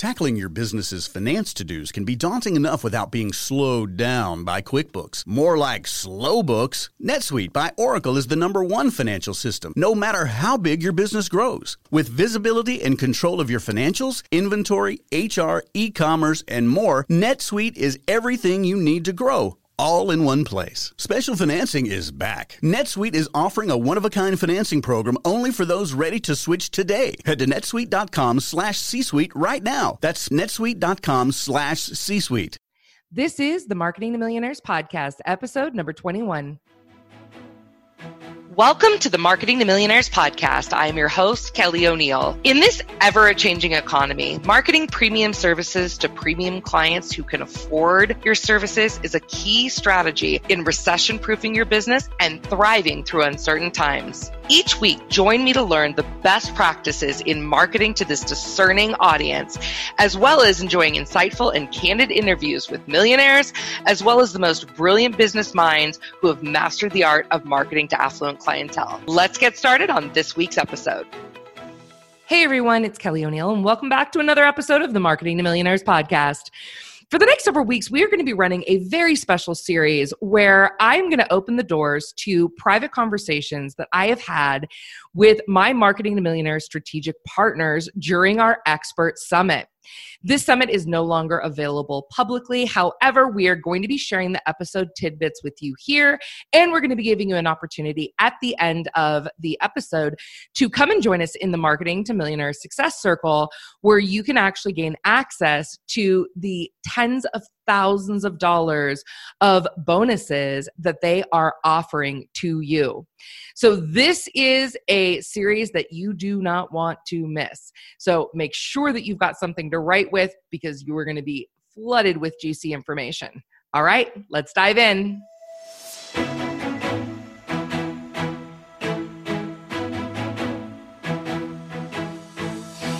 Tackling your business's finance to-dos can be daunting enough without being slowed down by QuickBooks. More like slow books. NetSuite by Oracle is the #1 financial system, no matter how big your business grows. With visibility and control of your financials, inventory, HR, e-commerce, and more, NetSuite is everything you need to grow, all in one place. Special financing is back. NetSuite is offering a one-of-a-kind financing program only for those ready to switch today. Head to netsuite.com/C-Suite right now. That's netsuite.com/C-Suite. This is the Marketing to Millionaires podcast, episode number 21. Welcome to the Marketing to Millionaires podcast. I am your host, Kelly O'Neill. In this ever-changing economy, marketing premium services to premium clients who can afford your services is a key strategy in recession-proofing your business and thriving through uncertain times. Each week, join me to learn the best practices in marketing to this discerning audience, as well as enjoying insightful and candid interviews with millionaires, as well as the most brilliant business minds who have mastered the art of marketing to affluent clientele. Let's get started on this week's episode. Hey everyone, it's Kelly O'Neill, and welcome back to another episode of the Marketing to Millionaires podcast. For the next several weeks, we are going to be running a very special series where I'm going to open the doors to private conversations that I have had with my Marketing to Millionaires strategic partners during our Expert Summit. This summit is no longer available publicly. However, we are going to be sharing the episode tidbits with you here, and we're going to be giving you an opportunity at the end of the episode to come and join us in the Marketing to Millionaires Success Circle, where you can actually gain access to the tens of thousands of dollars of bonuses that they are offering to you. So this is a series that you do not want to miss. So make sure that you've got something to write with, because you are going to be flooded with juicy information. All right, let's dive in.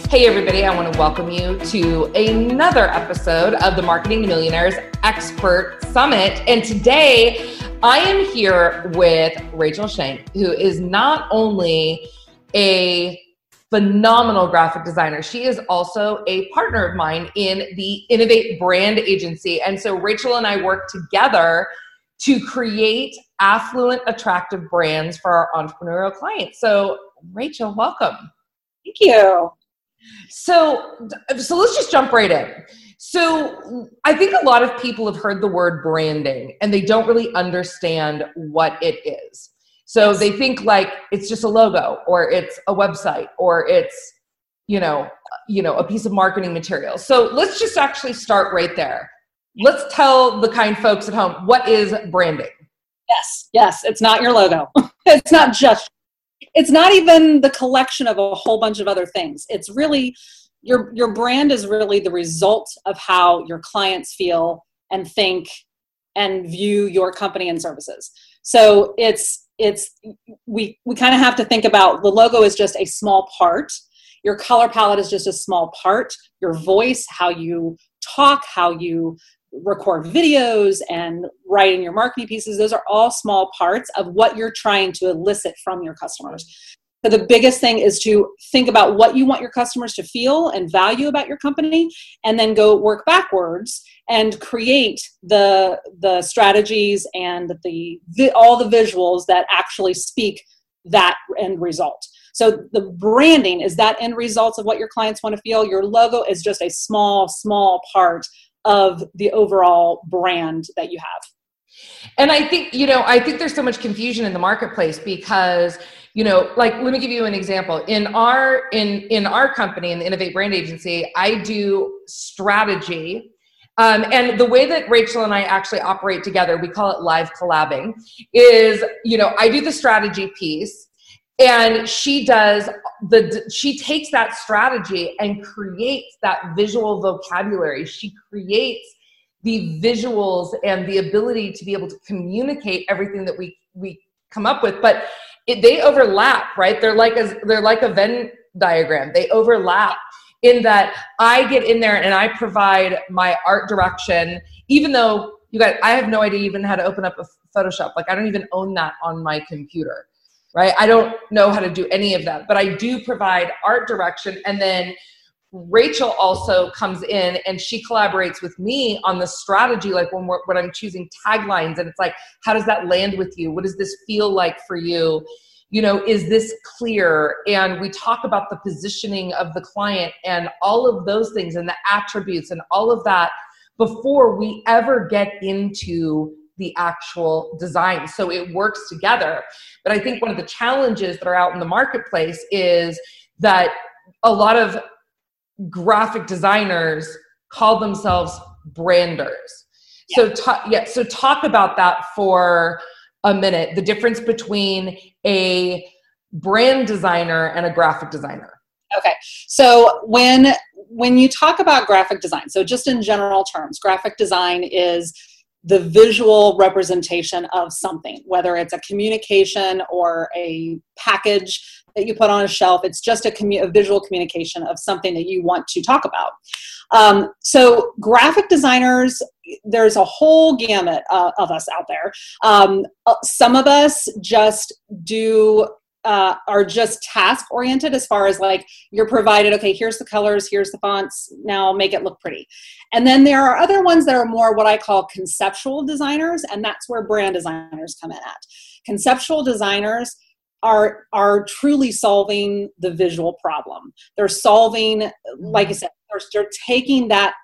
Hey everybody, I want to welcome you to another episode of the Marketing to Millionaires Expert Summit. And today I am here with Rachel Schenck, who is not only a phenomenal graphic designer, she is also a partner of mine in the Innovate Brand Agency. And so Rachel and I work together to create affluent, attractive brands for our entrepreneurial clients. So Rachel, welcome. Thank you. So let's just jump right in. So I think a lot of people have heard the word branding and they don't really understand what it is. So they think like it's just a logo, or it's a website, or it's, you know, a piece of marketing material. So let's just actually start right there. Let's tell the kind folks at home, what is branding? Yes. It's not your logo. It's not even the collection of a whole bunch of other things. It's really, your brand is really the result of how your clients feel and think and view your company and services. So we kind of have to think about, the logo is just a small part. Your color palette is just a small part. Your voice, how you talk, how you record videos and write in your marketing pieces, those are all small parts of what you're trying to elicit from your customers. So the biggest thing is to think about what you want your customers to feel and value about your company, and then go work backwards and create the strategies and all the visuals that actually speak that end result. So the branding is that end results of what your clients want to feel. Your logo is just a small part of the overall brand that you have. And I think there's so much confusion in the marketplace because, let me give you an example. In our company, in the Innovate Brand Agency, I do strategy. And the way that Rachel and I actually operate together, we call it live collabing, is, I do the strategy piece, and she takes that strategy and creates that visual vocabulary. She creates the visuals and the ability to be able to communicate everything that we come up with. But they overlap, right? They're like a Venn diagram. They overlap in that I get in there and I provide my art direction, even though I have no idea even how to open up a Photoshop. Like I don't even own that on my computer. Right? I don't know how to do any of that, but I do provide art direction. And then Rachel also comes in and she collaborates with me on the strategy, like when I'm choosing taglines, and it's like, how does that land with you? What does this feel like for you? You know, is this clear? And we talk about the positioning of the client and all of those things and the attributes and all of that before we ever get into the actual design. So it works together. But I think one of the challenges that are out in the marketplace is that a lot of graphic designers call themselves branders. Yeah. So talk about that for a minute, the difference between a brand designer and a graphic designer. Okay. So when you talk about graphic design, so just in general terms, graphic design is the visual representation of something, whether it's a communication or a package that you put on a shelf. It's just a visual communication of something that you want to talk about. So graphic designers, there's a whole gamut of us out there. Some of us just are just task oriented as far as like you're provided, okay, here's the colors, here's the fonts, now make it look pretty. And then there are other ones that are more what I call conceptual designers, and that's where brand designers come in at. Conceptual designers are truly solving the visual problem. They're solving, like I said, they're taking that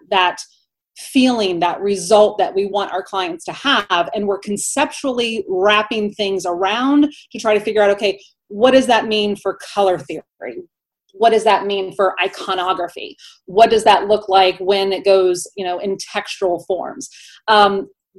feeling, that result that we want our clients to have, and we're conceptually wrapping things around to try to figure out, okay, what does that mean for color theory? What does that mean for iconography? What does that look like when it goes, you know, in textual forms?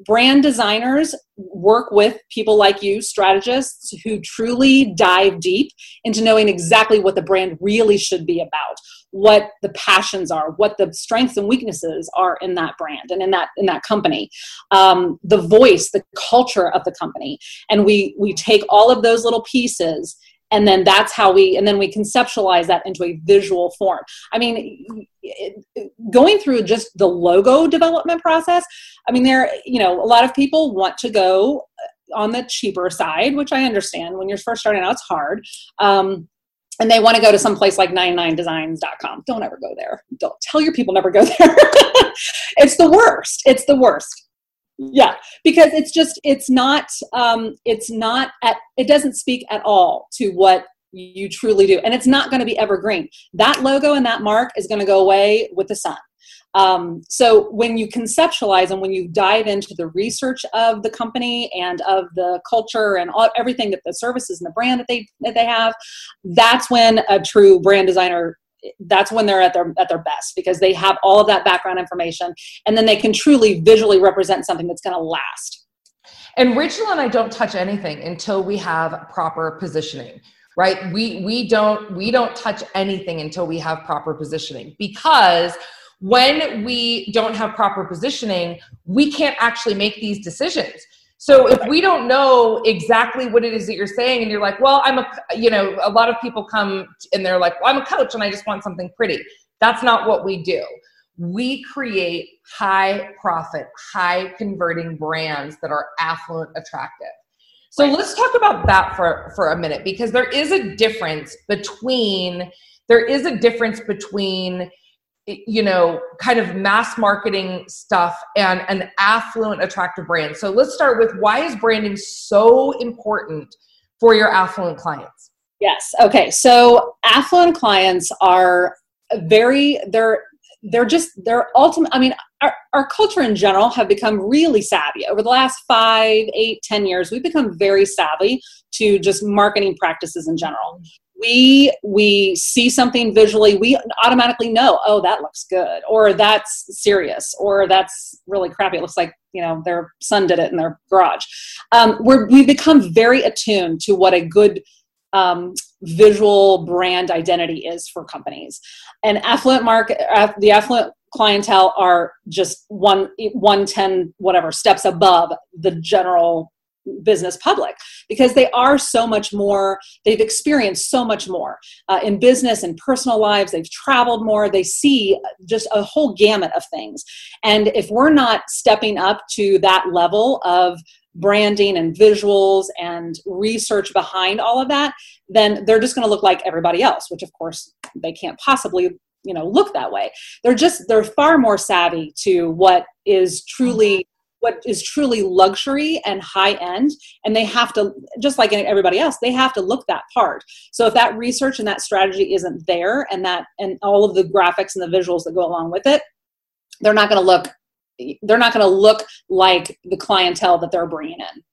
Brand designers work with people like you, strategists, who truly dive deep into knowing exactly what the brand really should be about, what the passions are, what the strengths and weaknesses are in that brand and in that company, the voice, the culture of the company. And we take all of those little pieces, and then that's how we conceptualize that into a visual form. I mean, going through just the logo development process, I mean, a lot of people want to go on the cheaper side, which I understand. When you're first starting out, it's hard. And they want to go to some place like 99designs.com. Don't ever go there. Don't tell your people never go there. It's the worst. It's the worst. Yeah, because it doesn't speak at all to what you truly do. And it's not going to be evergreen. That logo and that mark is going to go away with the sun. So when you conceptualize and when you dive into the research of the company and of the culture and everything that the services and the brand that they have, that's when a true brand designer, that's when they're at their best, because they have all of that background information, and then they can truly visually represent something that's going to last. And Rachel and I don't touch anything until we have proper positioning, right? We don't touch anything until we have proper positioning, because when we don't have proper positioning, we can't actually make these decisions. So if we don't know exactly what it is that you're saying, and you're like, well, a lot of people come and they're like, well, I'm a coach and I just want something pretty. That's not what we do. We create high profit, high converting brands that are affluent, attractive. So let's talk about that for a minute, because there is a difference between kind of mass marketing stuff and an affluent, attractive brand. So let's start with, why is branding so important for your affluent clients? Yes. Okay. So affluent clients are they're ultimate. I mean, our culture in general have become really savvy over the last 5, 8, 10 years. We've become very savvy to just marketing practices in general. We see something visually, we automatically know, oh, that looks good, or that's serious, or that's really crappy. It looks like, their son did it in their garage. We've become very attuned to what a good visual brand identity is for companies. And the affluent clientele are just 110 whatever steps above the general business public, because they are so much more, they've experienced so much more in business and personal lives. They've traveled more. They see just a whole gamut of things. And if we're not stepping up to that level of branding and visuals and research behind all of that, then they're just going to look like everybody else, which of course they can't possibly you know, look that way. They're far more savvy to what is truly luxury and high end. And they have to, just like everybody else, they have to look that part. So if that research and that strategy isn't there, and all of the graphics and the visuals that go along with it, they're not going to look like the clientele that they're bringing in.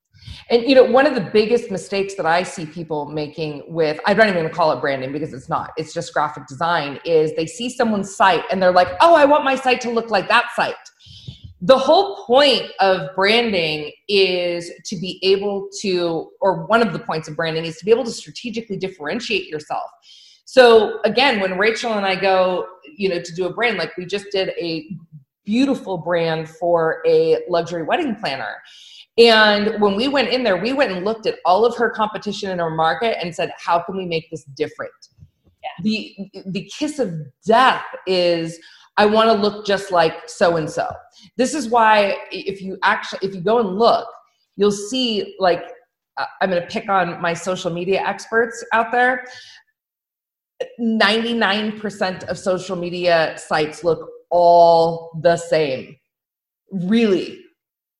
And, you know, one of the biggest mistakes that I see people making with, I don't even call it branding because it's not, it's just graphic design, is they see someone's site and they're like, oh, I want my site to look like that site. The whole point of branding is to be able to, or one of the points of branding is to be able to strategically differentiate yourself. So again, when Rachel and I go, you know, to do a brand, like we just did a beautiful brand for a luxury wedding planner. And when we went in there, we went and looked at all of her competition in her market and said, how can we make this different? Yeah. The kiss of death is, I want to look just like so-and-so. This is why if you go and look, you'll see, like, I'm going to pick on my social media experts out there. 99% of social media sites look all the same, really.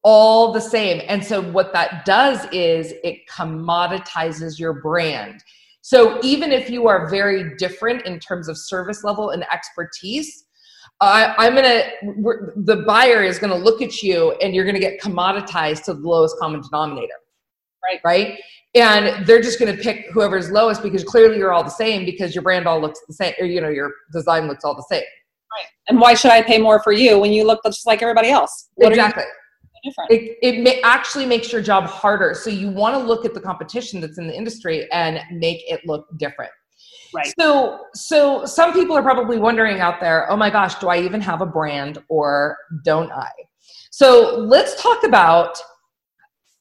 All the same. And so what that does is it commoditizes your brand. So even if you are very different in terms of service level and expertise, the buyer is going to look at you and you're going to get commoditized to the lowest common denominator. Right. Right. And they're just going to pick whoever's lowest because clearly you're all the same because your brand all looks the same, or, you know, your design looks all the same. Right. And why should I pay more for you when you look just like everybody else? Exactly. It actually makes your job harder. So you want to look at the competition that's in the industry and make it look different. Right. So some people are probably wondering out there, oh my gosh, do I even have a brand or don't I? So let's talk about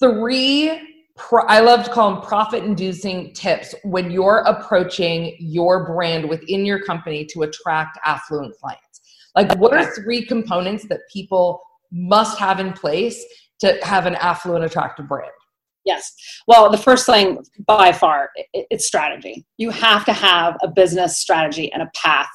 I love to call them profit-inducing tips when you're approaching your brand within your company to attract affluent clients. Like, what are three components that people must have in place to have an affluent, attractive brand? Yes. Well, the first thing by far, it's strategy. You have to have a business strategy and a path.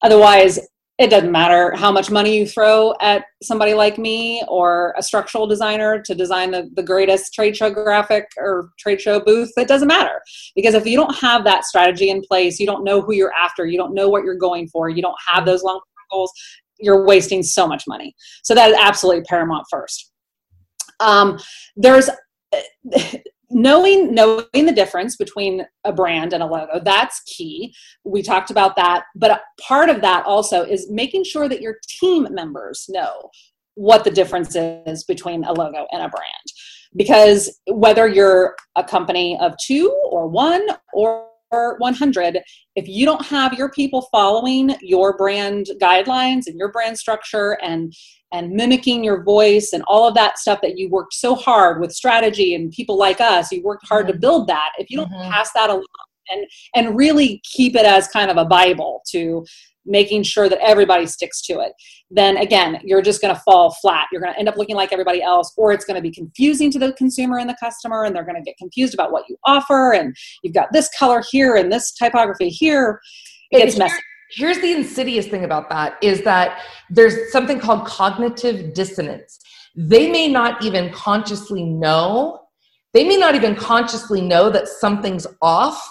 Otherwise, it doesn't matter how much money you throw at somebody like me or a structural designer to design the greatest trade show graphic or trade show booth. It doesn't matter, because if you don't have that strategy in place, you don't know who you're after, you don't know what you're going for, you don't have those long-term goals, you're wasting so much money. So that is absolutely paramount first. Knowing the difference between a brand and a logo, that's key. We talked about that. But a part of that also is making sure that your team members know what the difference is between a logo and a brand. Because whether you're a company of 2 or 1 or 100, if you don't have your people following your brand guidelines and your brand structure and mimicking your voice and all of that stuff that you worked so hard with strategy and people like us, you worked hard to build that. If you don't pass that along and really keep it as kind of a Bible to making sure that everybody sticks to it, then again, you're just going to fall flat. You're going to end up looking like everybody else, or it's going to be confusing to the consumer and the customer, and they're going to get confused about what you offer, and you've got this color here and this typography here. It's messy. Here's the insidious thing about that, is that there's something called cognitive dissonance. They may not even consciously know that something's off,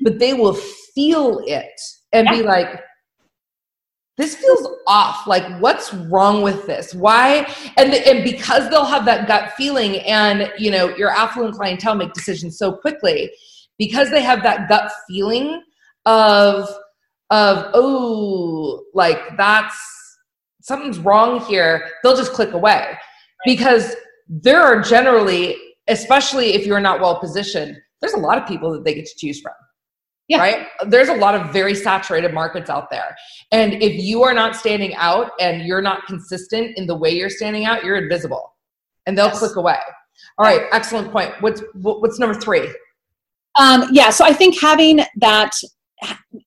but they will feel it and be like, this feels off. Like, what's wrong with this? Why? And because they'll have that gut feeling, and, you know, your affluent clientele make decisions so quickly because they have that gut feeling of, oh, like, something's wrong here. They'll just click away, right? Because there are generally, especially if you're not well positioned, there's a lot of people that they get to choose from. Yeah. Right? There's a lot of very saturated markets out there. And if you are not standing out and you're not consistent in the way you're standing out, you're invisible, and they'll click away. All right. Excellent point. What's number 3? So I think having that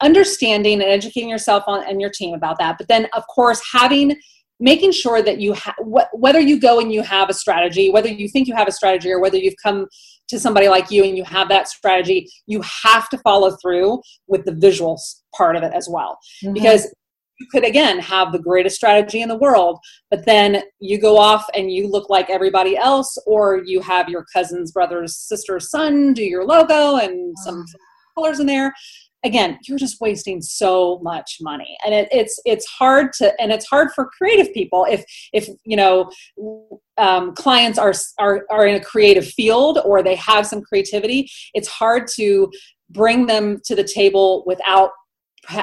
understanding and educating yourself on and your team about that, but then of course having making sure that you have, whether you go and you have a strategy, whether you think you have a strategy, or whether you've come to somebody like you and you have that strategy, you have to follow through with the visual part of it as well. Mm-hmm. Because you could, again, have the greatest strategy in the world, but then you go off and you look like everybody else, or you have your cousin's brother's sister's son do your logo and some colors in there. Again, you're just wasting so much money, and it's hard to, and it's hard for creative people if you know clients are in a creative field or they have some creativity. It's hard to bring them to the table without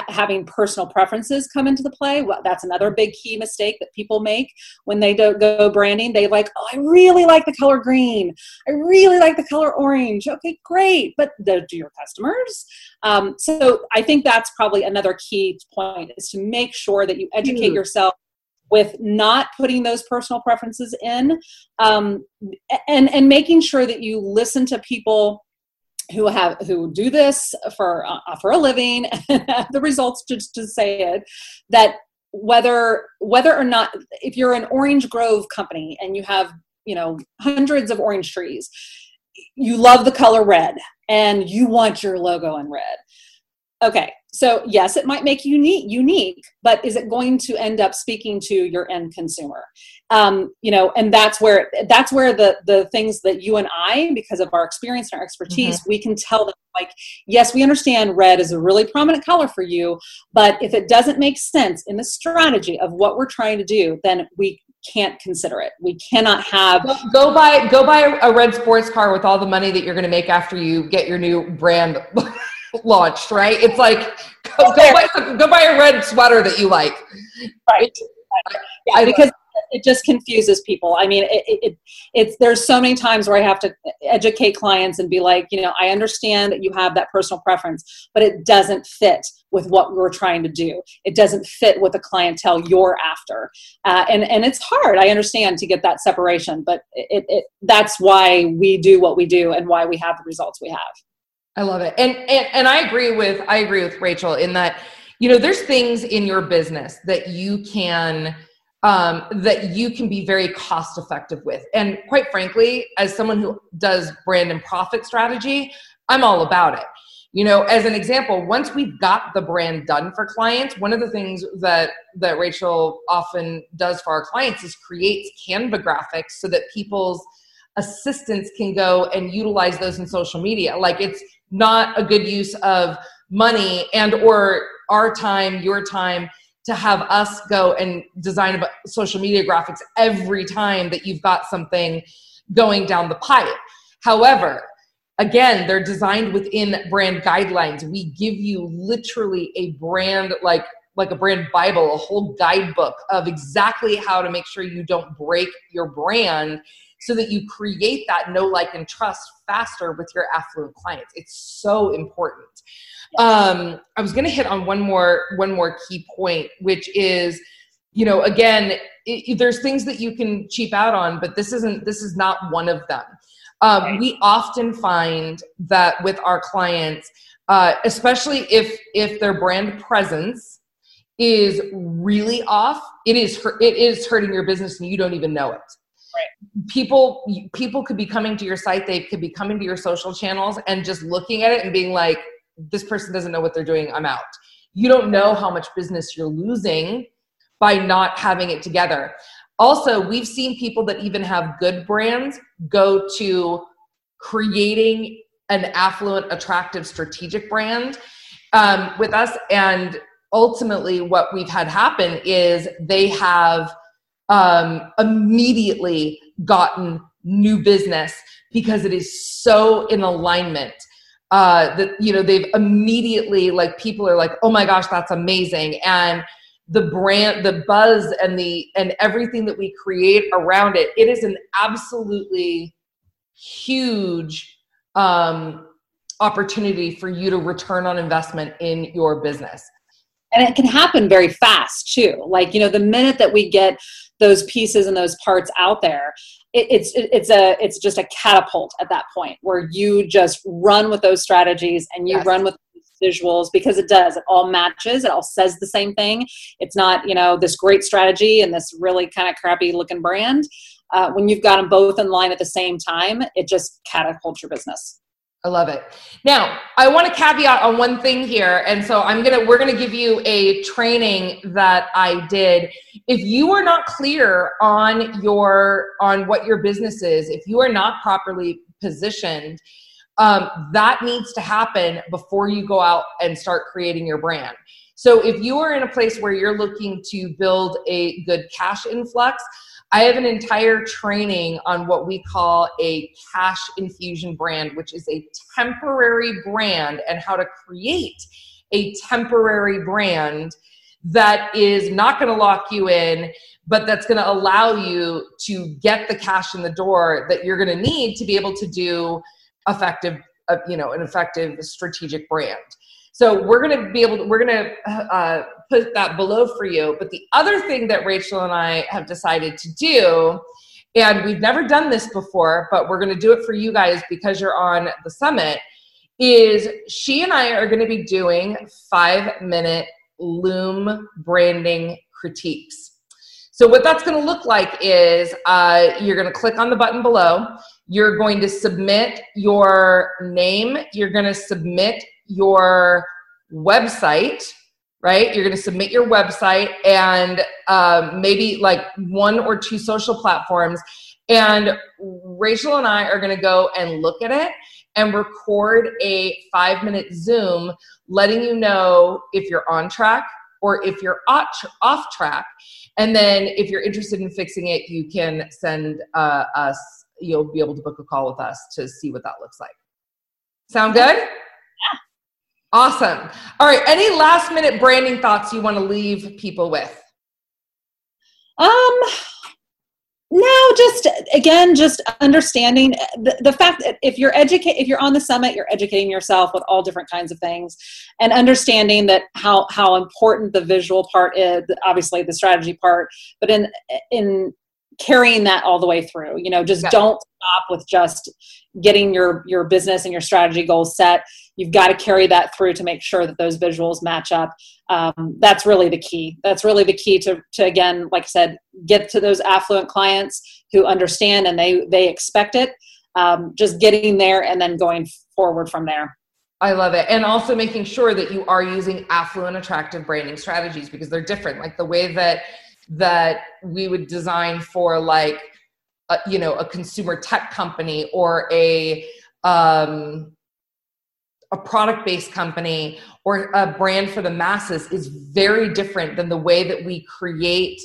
having personal preferences come into the play. Well, that's another big key mistake that people make when they don't go branding. They like, oh, I really like the color green. I really like the color orange. Okay, great. But do your customers? So I think that's probably another key point, is to make sure that you educate yourself with not putting those personal preferences in, and making sure that you listen to people who do this for a living, the results to say it, that whether or not, if you're an orange grove company and you have, you know, hundreds of orange trees, you love the color red and you want your logo in red. Okay. So yes, it might make you unique, but is it going to end up speaking to your end consumer? You know, and that's where the things that you and I, because of our experience and our expertise, we can tell them, like, yes, we understand red is a really prominent color for you, but if it doesn't make sense in the strategy of what we're trying to do, then we can't consider it. We cannot have go buy a red sports car with all the money that you're going to make after you get your new brand launched, right? It's like, go buy a red sweater that you like. Right. Yeah, because it just confuses people. I mean, it's there's so many times where I have to educate clients and be like, you know, I understand that you have that personal preference, but it doesn't fit with what we're trying to do. It doesn't fit with the clientele you're after. And it's hard, I understand, to get that separation, but that's why we do what we do and why we have the results we have. I love it. And I agree with Rachel in that, you know, there's things in your business that you can be very cost effective with. And quite frankly, as someone who does brand and profit strategy, I'm all about it. You know, as an example, once we've got the brand done for clients, one of the things that Rachel often does for our clients is creates Canva graphics so that people's assistants can go and utilize those in social media. Like, it's not a good use of money and or our time, your time, to have us go and design social media graphics every time that you've got something going down the pipe. However, again, they're designed within brand guidelines. We give you literally a brand, like a brand Bible, a whole guidebook of exactly how to make sure you don't break your brand, so that you create that know, like, and trust faster with your affluent clients. It's so important. I was going to hit on one more key point, which is, you know, again, there's things that you can cheap out on, but this is not one of them. Right. We often find that with our clients, especially if their brand presence is really off, it is hurting your business and you don't even know it. Right. People could be coming to your site, they could be coming to your social channels and just looking at it and being like, this person doesn't know what they're doing, I'm out. You don't know how much business you're losing by not having it together. Also, we've seen people that even have good brands go to creating an affluent, attractive, strategic brand with us. And ultimately what we've had happen is they have immediately gotten new business because it is so in alignment that, you know, they've immediately, like, people are like, oh my gosh, that's amazing. And the brand, the buzz and everything that we create around it, it is an absolutely huge opportunity for you to return on investment in your business. And it can happen very fast too. Like, you know, the minute that we get those pieces and those parts out there, it's just a catapult at that point where you just run with those strategies and you run with visuals, because it does. It all matches. It all says the same thing. It's not, you know, this great strategy and this really kind of crappy looking brand. When you've got them both in line at the same time, it just catapults your business. I love it. Now, I want to caveat on one thing here. And so we're going to give you a training that I did. If you are not clear on what your business is, if you are not properly positioned, that needs to happen before you go out and start creating your brand. So if you are in a place where you're looking to build a good cash influx, I have an entire training on what we call a cash infusion brand, which is a temporary brand, and how to create a temporary brand that is not going to lock you in, but that's going to allow you to get the cash in the door that you're going to need to be able to do an effective strategic brand. So we're going to put that below for you. But the other thing that Rachel and I have decided to do, and we've never done this before, but we're going to do it for you guys because you're on the summit, is she and I are going to be doing 5-minute Loom branding critiques. So what that's going to look like is you're going to click on the button below. You're going to submit your name. You're going to submit your website, right? You're going to submit your website and maybe like 1 or 2 social platforms. And Rachel and I are going to go and look at it and record a 5-minute Zoom letting you know if you're on track or if you're off track. And then if you're interested in fixing it, you can send us, you'll be able to book a call with us to see what that looks like. Sound good? Yeah. Awesome. All right. Any last minute branding thoughts you want to leave people with? No, just understanding the fact that if you're on the summit, you're educating yourself with all different kinds of things, and understanding that how important the visual part is, obviously the strategy part, but in carrying that all the way through, you know, just don't stop with just getting your business and your strategy goals set. You've got to carry that through to make sure that those visuals match up. That's really the key. That's really the key to again, like I said, get to those affluent clients who understand and they expect it. Just getting there and then going forward from there. I love it. And also making sure that you are using affluent, attractive branding strategies, because they're different. Like the way that we would design for like, a consumer tech company or a product-based company or a brand for the masses is very different than the way that we create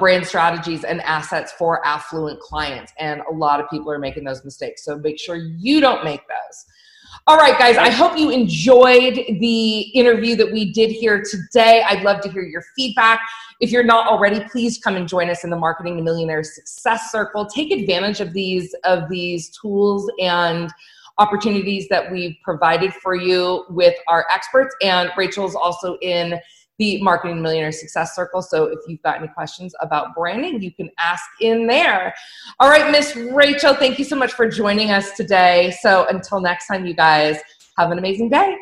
brand strategies and assets for affluent clients. And a lot of people are making those mistakes. So make sure you don't make those. All right, guys, I hope you enjoyed the interview that we did here today. I'd love to hear your feedback. If you're not already, please come and join us in the Marketing to Millionaire Success Circle. Take advantage of these tools and opportunities that we've provided for you with our experts. And Rachel's also in the Marketing Millionaire Success Circle. So if you've got any questions about branding, you can ask in there. All right, Miss Rachel, thank you so much for joining us today. So until next time, you guys, have an amazing day.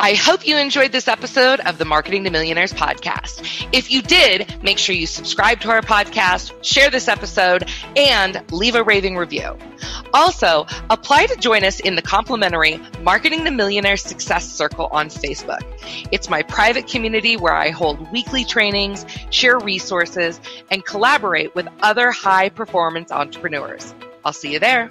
I hope you enjoyed this episode of the Marketing to Millionaires podcast. If you did, make sure you subscribe to our podcast, share this episode, and leave a raving review. Also, apply to join us in the complimentary Marketing to Millionaires Success Circle on Facebook. It's my private community where I hold weekly trainings, share resources, and collaborate with other high-performance entrepreneurs. I'll see you there.